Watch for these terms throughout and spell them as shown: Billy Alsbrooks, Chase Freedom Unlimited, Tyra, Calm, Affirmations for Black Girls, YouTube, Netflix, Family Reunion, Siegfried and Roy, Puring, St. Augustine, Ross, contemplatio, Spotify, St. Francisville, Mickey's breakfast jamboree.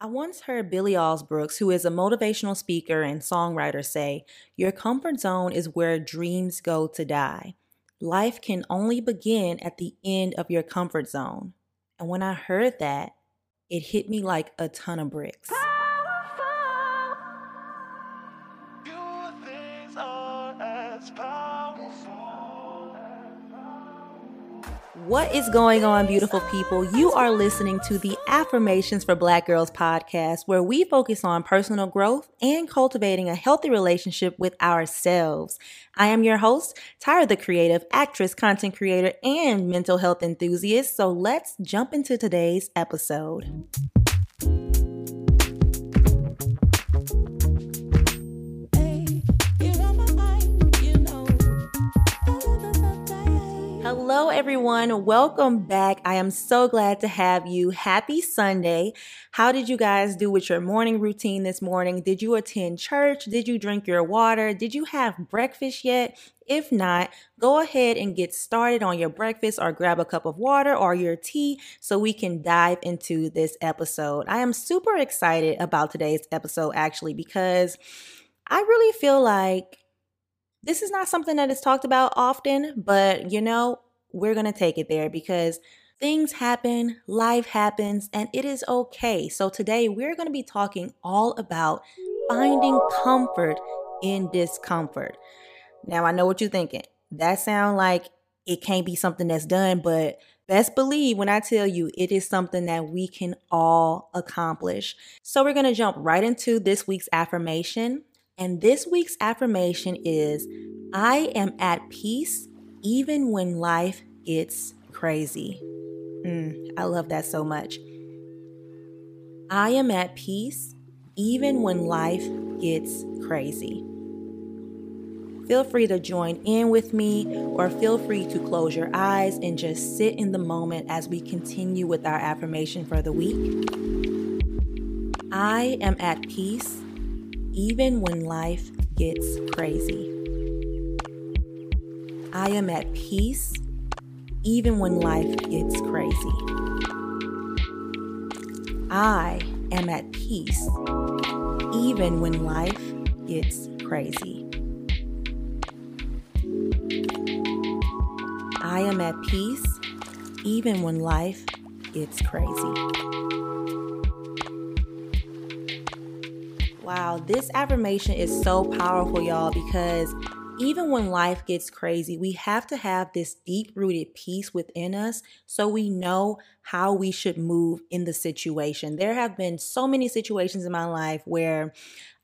I once heard Billy Alsbrooks, who is a motivational speaker and songwriter, say, "Your comfort zone is where dreams go to die. Life can only begin at the end of your comfort zone." And when I heard that, it hit me like a ton of bricks. What is going on, beautiful people? You are listening to the Affirmations for Black Girls podcast, where we focus on personal growth and cultivating a healthy relationship with ourselves. I am your host, Tyra the Creative, actress, content creator, and mental health enthusiast. So let's jump into today's episode. Hello everyone, welcome back. I am so glad to have you. Happy Sunday. How did you guys do with your morning routine this morning? Did you attend church? Did you drink your water? Did you have breakfast yet? If not, go ahead and get started on your breakfast or grab a cup of water or your tea so we can dive into this episode. I am super excited about today's episode actually because I really feel like this is not something that is talked about often, but you know, we're going to take it there because things happen, life happens, and it is okay. So today we're going to be talking all about finding comfort in discomfort. Now, I know what you're thinking. That sounds like it can't be something that's done, but best believe when I tell you it is something that we can all accomplish. So we're going to jump right into this week's affirmation. And this week's affirmation is, I am at peace even when life gets crazy. I love that so much. I am at peace even when life gets crazy. Feel free to join in with me or feel free to close your eyes and just sit in the moment as we continue with our affirmation for the week. I am at peace even when life gets crazy. I am at peace even when life gets crazy. I am at peace even when life gets crazy. I am at peace even when life gets crazy. Wow, this affirmation is so powerful, y'all, because even when life gets crazy, we have to have this deep-rooted peace within us so we know how we should move in the situation. There have been so many situations in my life where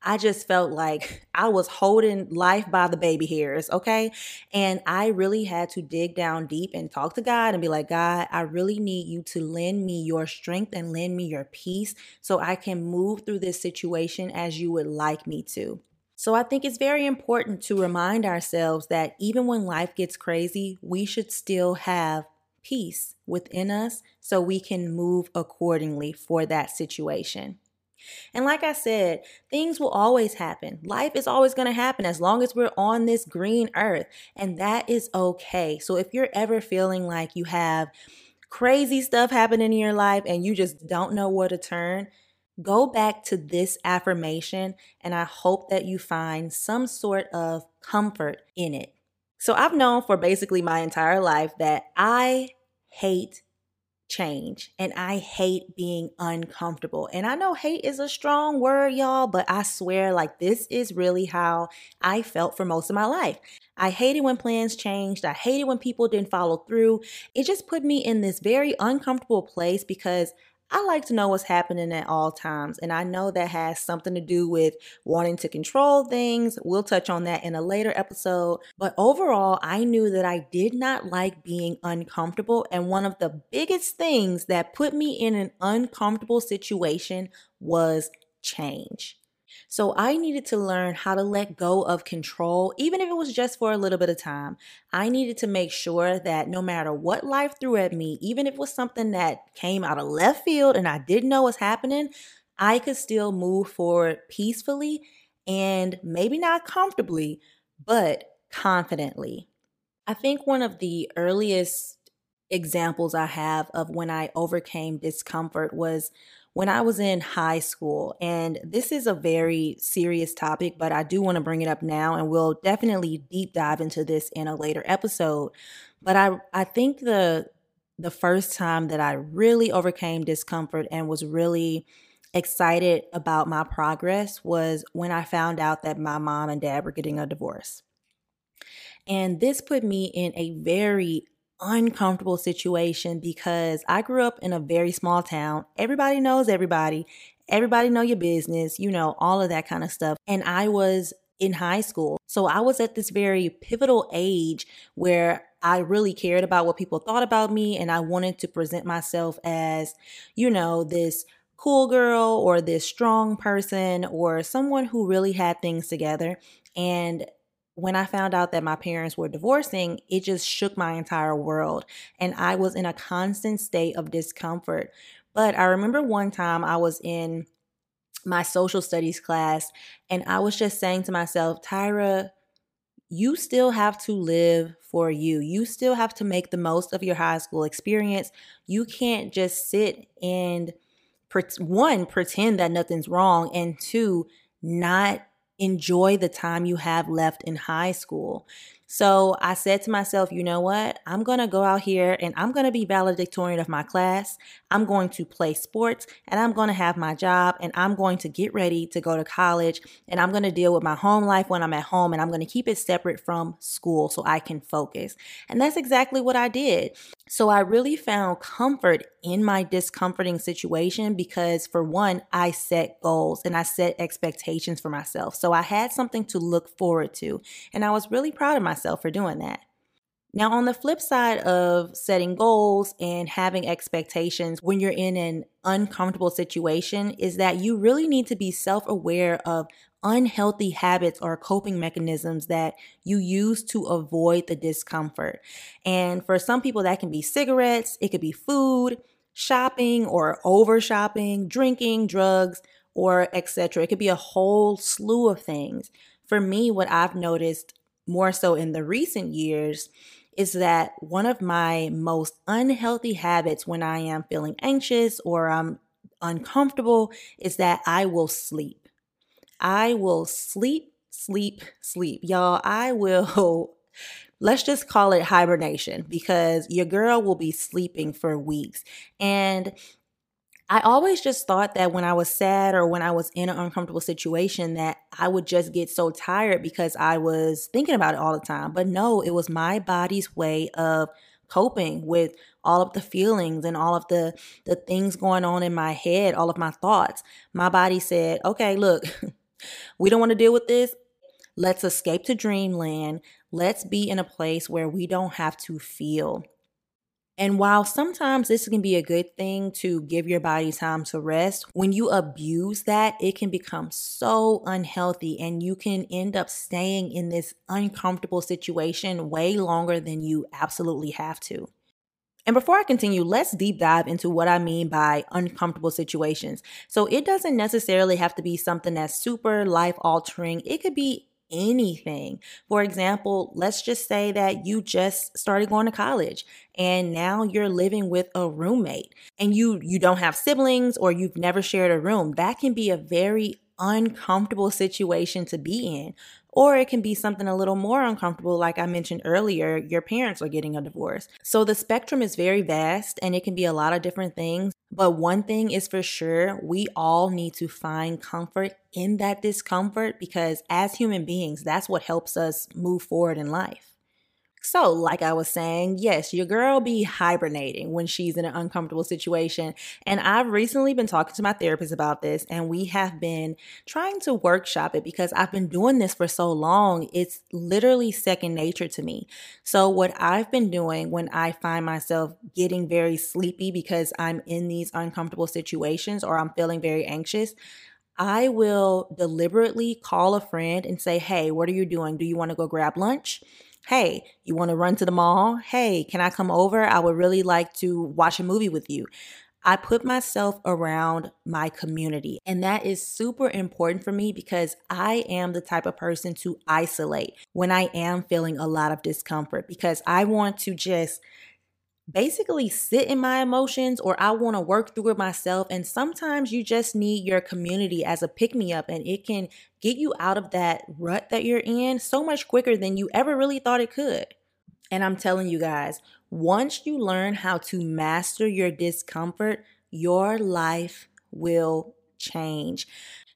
I just felt like I was holding life by the baby hairs, okay? And I really had to dig down deep and talk to God and be like, God, I really need you to lend me your strength and lend me your peace so I can move through this situation as you would like me to. So I think it's very important to remind ourselves that even when life gets crazy, we should still have peace within us so we can move accordingly for that situation. And like I said, things will always happen. Life is always going to happen as long as we're on this green earth, and that is okay. So if you're ever feeling like you have crazy stuff happening in your life and you just don't know where to turn, go back to this affirmation, and I hope that you find some sort of comfort in it. So I've known for basically my entire life that I hate change and I hate being uncomfortable. And I know hate is a strong word, y'all, but I swear like this is really how I felt for most of my life. I hated when plans changed. I hated when people didn't follow through. It just put me in this very uncomfortable place because I like to know what's happening at all times, and I know that has something to do with wanting to control things. We'll touch on that in a later episode, but overall, I knew that I did not like being uncomfortable, and one of the biggest things that put me in an uncomfortable situation was change. So I needed to learn how to let go of control, even if it was just for a little bit of time. I needed to make sure that no matter what life threw at me, even if it was something that came out of left field and I didn't know was happening, I could still move forward peacefully and maybe not comfortably, but confidently. I think one of the earliest examples I have of when I overcame discomfort was when I was in high school. And this is a very serious topic, but I do want to bring it up now, and we'll definitely deep dive into this in a later episode. But I think the first time that I really overcame discomfort and was really excited about my progress was when I found out that my mom and dad were getting a divorce. And this put me in a very uncomfortable situation because I grew up in a very small town. Everybody knows everybody. Everybody know your business, you know, all of that kind of stuff. And I was in high school. So I was at this very pivotal age where I really cared about what people thought about me. And I wanted to present myself as, you know, this cool girl or this strong person or someone who really had things together. And when I found out that my parents were divorcing, it just shook my entire world. And I was in a constant state of discomfort. But I remember one time I was in my social studies class and I was just saying to myself, Tyra, you still have to live for you. You still have to make the most of your high school experience. You can't just sit and, one, pretend that nothing's wrong, and two, not enjoy the time you have left in high school. So I said to myself, you know what? I'm going to go out here and I'm going to be valedictorian of my class. I'm going to play sports and I'm going to have my job and I'm going to get ready to go to college and I'm going to deal with my home life when I'm at home and I'm going to keep it separate from school so I can focus. And that's exactly what I did. So I really found comfort in my discomforting situation because, for one, I set goals and I set expectations for myself. So I had something to look forward to, and I was really proud of myself for doing that. Now, on the flip side of setting goals and having expectations when you're in an uncomfortable situation is that you really need to be self-aware of unhealthy habits or coping mechanisms that you use to avoid the discomfort. And for some people, that can be cigarettes, it could be food, shopping or over-shopping, drinking, drugs, or etc. It could be a whole slew of things. For me, what I've noticed more so in the recent years is that one of my most unhealthy habits when I am feeling anxious or I'm uncomfortable is that I will sleep. I will sleep. Y'all, I will, let's just call it hibernation, because your girl will be sleeping for weeks. And I always just thought that when I was sad or when I was in an uncomfortable situation that I would just get so tired because I was thinking about it all the time. But no, it was my body's way of coping with all of the feelings and all of the things going on in my head, all of my thoughts. My body said, okay, look, we don't want to deal with this. Let's escape to dreamland. Let's be in a place where we don't have to feel. And while sometimes this can be a good thing to give your body time to rest, when you abuse that, it can become so unhealthy and you can end up staying in this uncomfortable situation way longer than you absolutely have to. And before I continue, let's deep dive into what I mean by uncomfortable situations. So it doesn't necessarily have to be something that's super life altering. It could be anything. For example, let's just say that you just started going to college and now you're living with a roommate and you don't have siblings or you've never shared a room. That can be a very uncomfortable situation to be in. Or it can be something a little more uncomfortable, like I mentioned earlier, your parents are getting a divorce. So the spectrum is very vast and it can be a lot of different things. But one thing is for sure, we all need to find comfort in that discomfort because as human beings, that's what helps us move forward in life. So like I was saying, yes, your girl be hibernating when she's in an uncomfortable situation. And I've recently been talking to my therapist about this and we have been trying to workshop it because I've been doing this for so long. It's literally second nature to me. So what I've been doing when I find myself getting very sleepy because I'm in these uncomfortable situations or I'm feeling very anxious, I will deliberately call a friend and say, hey, what are you doing? Do you want to go grab lunch? Hey, you want to run to the mall? Hey, can I come over? I would really like to watch a movie with you. I put myself around my community, and that is super important for me because I am the type of person to isolate when I am feeling a lot of discomfort because I want to just basically sit in my emotions, or I want to work through it myself. And sometimes you just need your community as a pick-me-up, and it can get you out of that rut that you're in so much quicker than you ever really thought it could. And I'm telling you guys, once you learn how to master your discomfort, your life will change.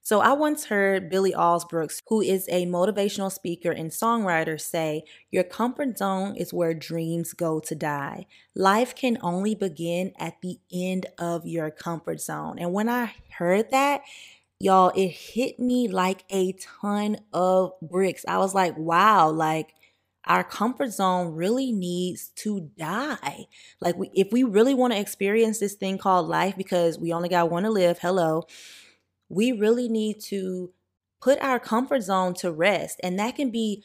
So I once heard Billy Alsbrooks, who is a motivational speaker and songwriter, say, "Your comfort zone is where dreams go to die. Life can only begin at the end of your comfort zone." And when I heard that, y'all, it hit me like a ton of bricks. I was like, wow, like, our comfort zone really needs to die. Like, if we really want to experience this thing called life, because we only got one to live, hello, we really need to put our comfort zone to rest. And that can be,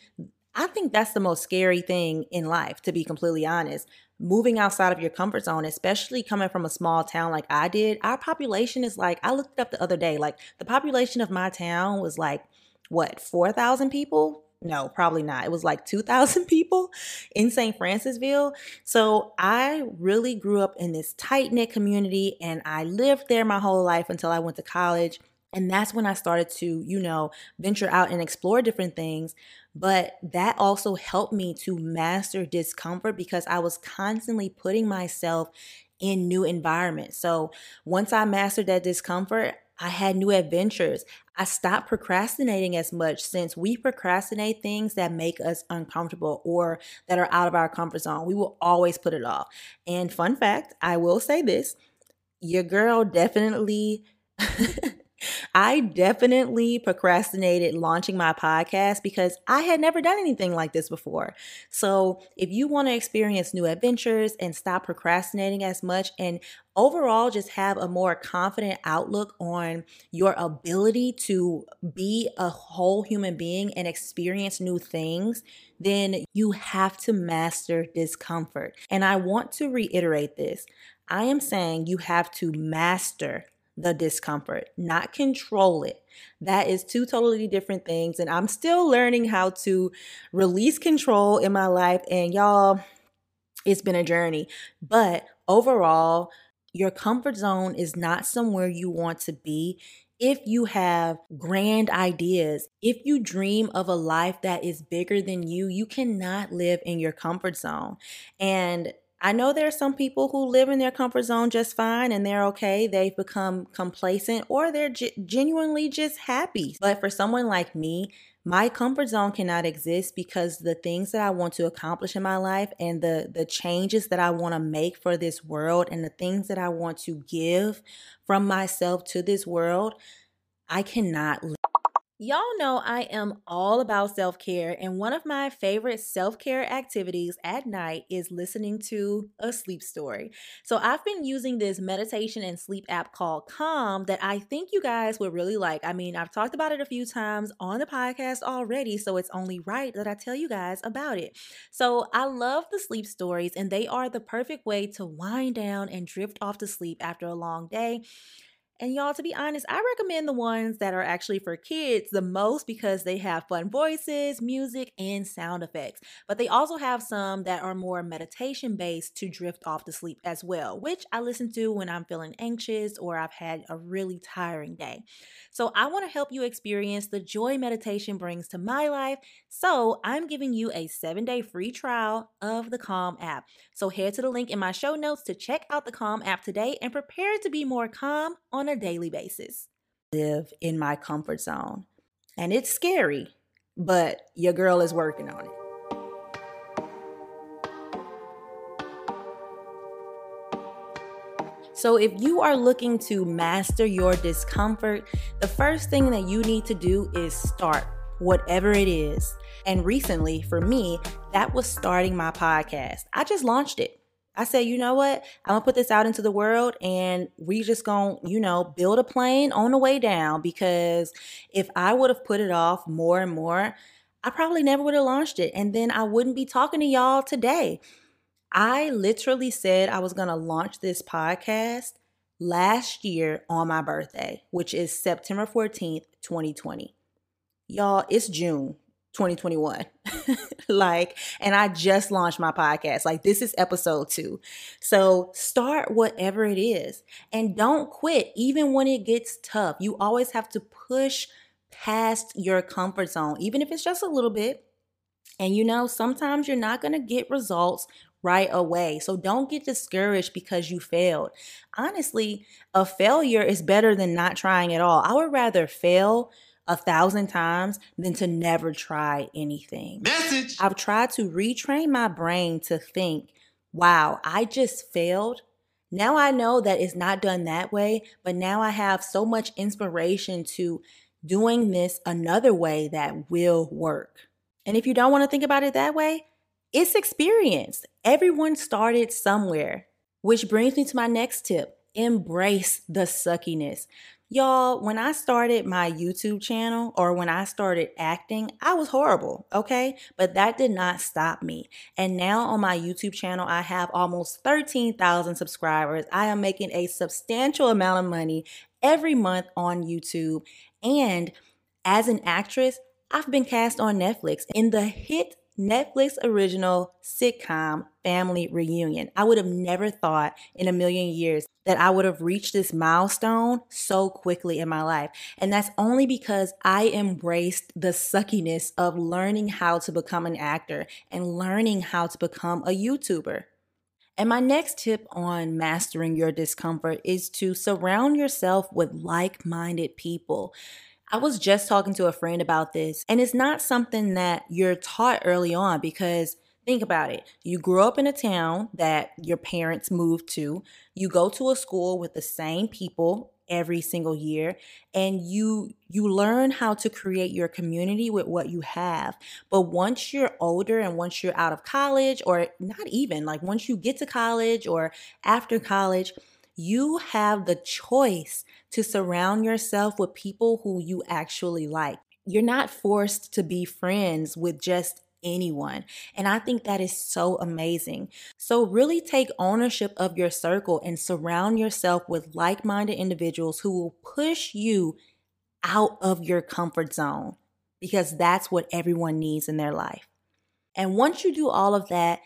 I think that's the most scary thing in life, to be completely honest. Moving outside of your comfort zone, especially coming from a small town like I did, our population is like, I looked it up the other day, like the population of my town was like, what, 4,000 people? No, probably not. It was like 2,000 people in St. Francisville. So I really grew up in this tight-knit community, and I lived there my whole life until I went to college. And that's when I started to, you know, venture out and explore different things. But that also helped me to master discomfort, because I was constantly putting myself in new environments. So once I mastered that discomfort, I had new adventures. I stopped procrastinating as much, since we procrastinate things that make us uncomfortable or that are out of our comfort zone. We will always put it off. And fun fact, I will say this, your girl definitely, I definitely procrastinated launching my podcast, because I had never done anything like this before. So if you want to experience new adventures and stop procrastinating as much, and overall just have a more confident outlook on your ability to be a whole human being and experience new things, then you have to master discomfort. And I want to reiterate this. I am saying you have to master the discomfort, not control it. That is two totally different things. And I'm still learning how to release control in my life. And y'all, it's been a journey. But overall, your comfort zone is not somewhere you want to be. If you have grand ideas, if you dream of a life that is bigger than you, you cannot live in your comfort zone. And I know there are some people who live in their comfort zone just fine and they're okay. They've become complacent, or they're genuinely just happy. But for someone like me, my comfort zone cannot exist, because the things that I want to accomplish in my life and the changes that I want to make for this world and the things that I want to give from myself to this world, I cannot live. Y'all know I am all about self-care, and one of my favorite self-care activities at night is listening to a sleep story. So I've been using this meditation and sleep app called Calm that I think you guys would really like. I mean, I've talked about it a few times on the podcast already, so it's only right that I tell you guys about it. So I love the sleep stories, and they are the perfect way to wind down and drift off to sleep after a long day. And y'all, to be honest, I recommend the ones that are actually for kids the most, because they have fun voices, music, and sound effects. But they also have some that are more meditation-based to drift off to sleep as well, which I listen to when I'm feeling anxious or I've had a really tiring day. So I want to help you experience the joy meditation brings to my life. So I'm giving you a 7-day free trial of the Calm app. So head to the link in my show notes to check out the Calm app today and prepare to be more calm on a daily basis. Live in my comfort zone. And it's scary, but your girl is working on it. So if you are looking to master your discomfort, the first thing that you need to do is start, whatever it is. And recently, for me, that was starting my podcast. I just launched it. I said, you know what, I'm gonna put this out into the world, and we just gonna, you know, build a plane on the way down, because if I would have put it off more and more, I probably never would have launched it. And then I wouldn't be talking to y'all today. I literally said I was gonna launch this podcast last year on my birthday, which is September 14th, 2020. Y'all, it's June 2021. And I just launched my podcast. This is episode 2. So start whatever it is and don't quit. Even when it gets tough, you always have to push past your comfort zone, even if it's just a little bit. And sometimes you're not going to get results right away. So don't get discouraged because you failed. Honestly, a failure is better than not trying at all. I would rather fail 1,000 times than to never try anything. Message. I've tried to retrain my brain to think, wow, I just failed. Now I know that it's not done that way, but now I have so much inspiration to doing this another way that will work. And if you don't want to think about it that way, it's experience. Everyone started somewhere, which brings me to my next tip. Embrace the suckiness. Y'all, when I started my YouTube channel or when I started acting, I was horrible, okay? But that did not stop me. And now on my YouTube channel, I have almost 13,000 subscribers. I am making a substantial amount of money every month on YouTube. And as an actress, I've been cast on Netflix in the hit Netflix original sitcom Family Reunion. I would have never thought in a million years that I would have reached this milestone so quickly in my life. And that's only because I embraced the suckiness of learning how to become an actor and learning how to become a YouTuber. And my next tip on mastering your discomfort is to surround yourself with like-minded people. I was just talking to a friend about this, and it's not something that you're taught early on because think about it. You grew up in a town that your parents moved to. You go to a school with the same people every single year, and you learn how to create your community with what you have. But once you're older and once you're out of college, or not even, once you get to college or after college, you have the choice to surround yourself with people who you actually like. You're not forced to be friends with just anyone. And I think that is so amazing. So really take ownership of your circle and surround yourself with like-minded individuals who will push you out of your comfort zone because that's what everyone needs in their life. And once you do all of that,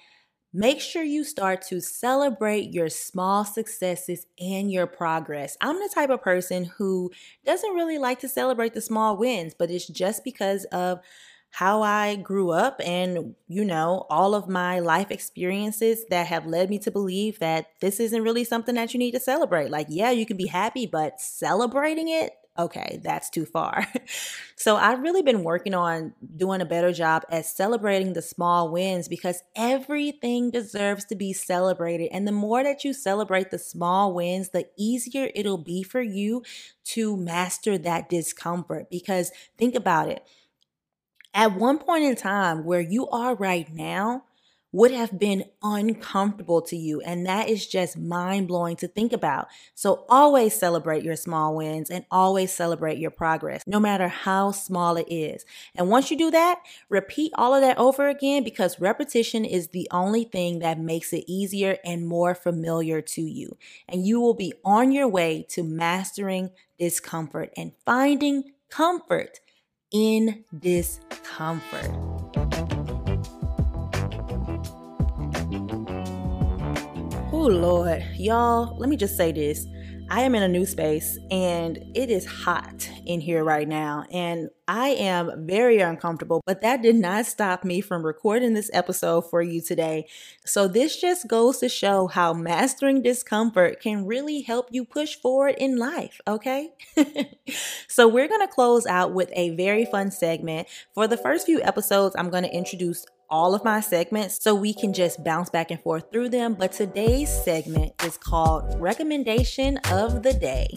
make sure you start to celebrate your small successes and your progress. I'm the type of person who doesn't really like to celebrate the small wins, but it's just because of how I grew up and, all of my life experiences that have led me to believe that this isn't really something that you need to celebrate. Yeah, you can be happy, but celebrating it? Okay, that's too far. So I've really been working on doing a better job at celebrating the small wins because everything deserves to be celebrated. And the more that you celebrate the small wins, the easier it'll be for you to master that discomfort. Because think about it. At one point in time where you are right now would have been uncomfortable to you. And that is just mind-blowing to think about. So always celebrate your small wins and always celebrate your progress, no matter how small it is. And once you do that, repeat all of that over again because repetition is the only thing that makes it easier and more familiar to you. And you will be on your way to mastering discomfort and finding comfort in discomfort. Oh Lord, y'all, let me just say this. I am in a new space and it is hot in here right now and I am very uncomfortable, but that did not stop me from recording this episode for you today. So this just goes to show how mastering discomfort can really help you push forward in life, okay? So we're going to close out with a very fun segment. For the first few episodes, I'm going to introduce all of my segments so we can just bounce back and forth through them. But today's segment is called Recommendation of the Day.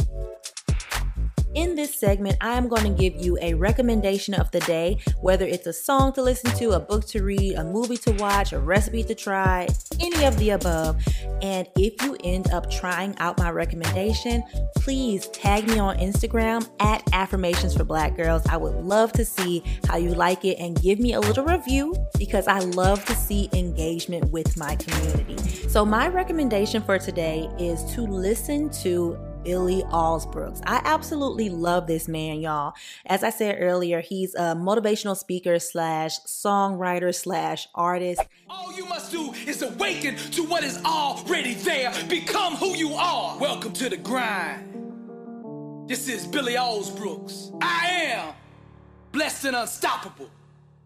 In this segment, I am going to give you a recommendation of the day, whether it's a song to listen to, a book to read, a movie to watch, a recipe to try, any of the above. And if you end up trying out my recommendation, please tag me on Instagram at Affirmations for Black Girls. I would love to see how you like it and give me a little review because I love to see engagement with my community. So my recommendation for today is to listen to Billy Alsbrooks. I absolutely love this man, y'all. As I said earlier, he's a motivational speaker slash songwriter slash artist. All you must do is awaken to what is already there. Become who you are. Welcome to the grind. This is Billy Alsbrooks. I am blessed and unstoppable.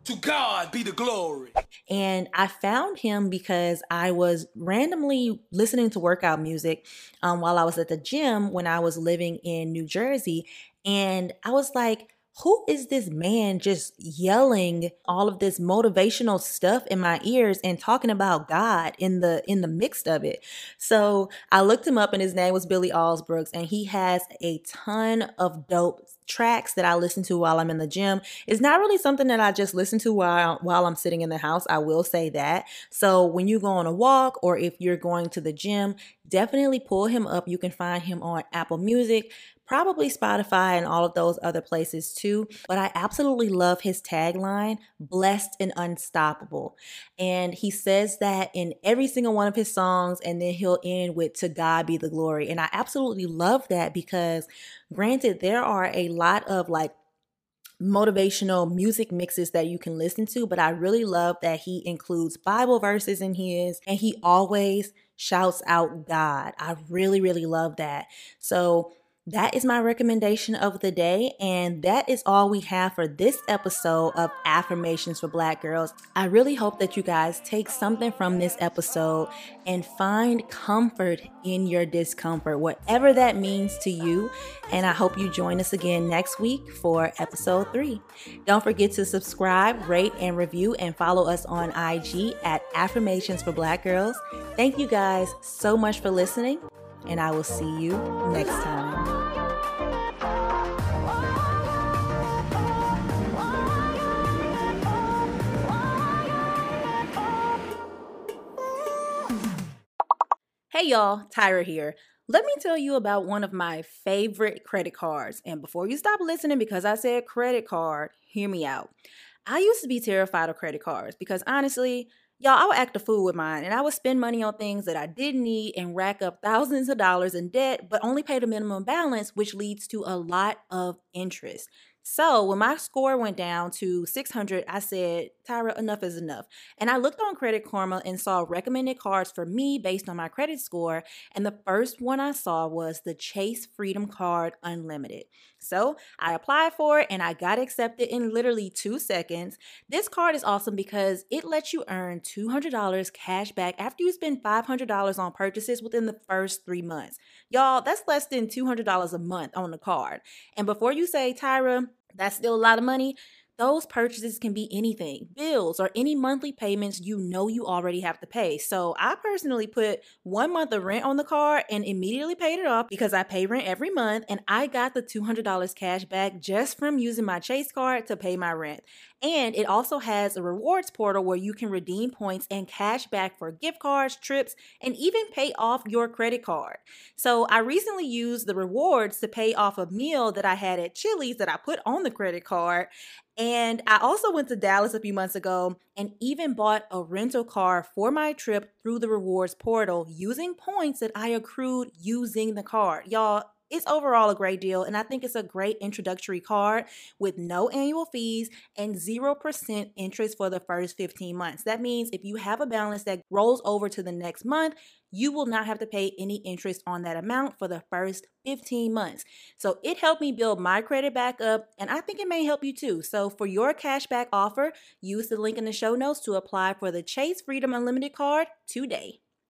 To God be the glory. And I found him because I was randomly listening to workout music while I was at the gym when I was living in New Jersey. And I was like, who is this man just yelling all of this motivational stuff in my ears and talking about God in the midst of it? So I looked him up and his name was Billy Alsbrooks, and he has a ton of dope tracks that I listen to while I'm in the gym. It's not really something that I just listen to while I'm sitting in the house. I will say that. So when you go on a walk or if you're going to the gym, definitely pull him up. You can find him on Apple Music, probably Spotify, and all of those other places too. But I absolutely love his tagline, blessed and unstoppable. And he says that in every single one of his songs, and then he'll end with, to God be the glory. And I absolutely love that because granted, there are a lot of like motivational music mixes that you can listen to, but I really love that he includes Bible verses in his, and he always shouts out God. I really, really love that. So that is my recommendation of the day, and that is all we have for this episode of Affirmations for Black Girls. I really hope that you guys take something from this episode and find comfort in your discomfort, whatever that means to you, and I hope you join us again next week for episode 3. Don't forget to subscribe, rate, and review, and follow us on IG at Affirmations for Black Girls. Thank you guys so much for listening, and I will see you next time. Hey y'all, Tyra here. Let me tell you about one of my favorite credit cards. And before you stop listening, because I said credit card, hear me out. I used to be terrified of credit cards because honestly, y'all, I would act a fool with mine, and I would spend money on things that I didn't need and rack up thousands of dollars in debt, but only pay the minimum balance, which leads to a lot of interest. So when my score went down to 600, I said, Tyra, enough is enough. And I looked on Credit Karma and saw recommended cards for me based on my credit score. And the first one I saw was the Chase Freedom Card Unlimited. So I applied for it and I got accepted in literally 2 seconds. This card is awesome because it lets you earn $200 cash back after you spend $500 on purchases within the first 3 months. Y'all, that's less than $200 a month on the card. And before you say, Tyra, that's still a lot of money, those purchases can be anything, bills or any monthly payments you know you already have to pay. So I personally put 1 month of rent on the card and immediately paid it off because I pay rent every month, and I got the $200 cash back just from using my Chase card to pay my rent. And it also has a rewards portal where you can redeem points and cash back for gift cards, trips, and even pay off your credit card. So I recently used the rewards to pay off a meal that I had at Chili's that I put on the credit card. And I also went to Dallas a few months ago and even bought a rental car for my trip through the rewards portal using points that I accrued using the card. Y'all, it's overall a great deal, and I think it's a great introductory card with no annual fees and 0% interest for the first 15 months. That means if you have a balance that rolls over to the next month, you will not have to pay any interest on that amount for the first 15 months. So it helped me build my credit back up, and I think it may help you too. So for your cashback offer, use the link in the show notes to apply for the Chase Freedom Unlimited card today.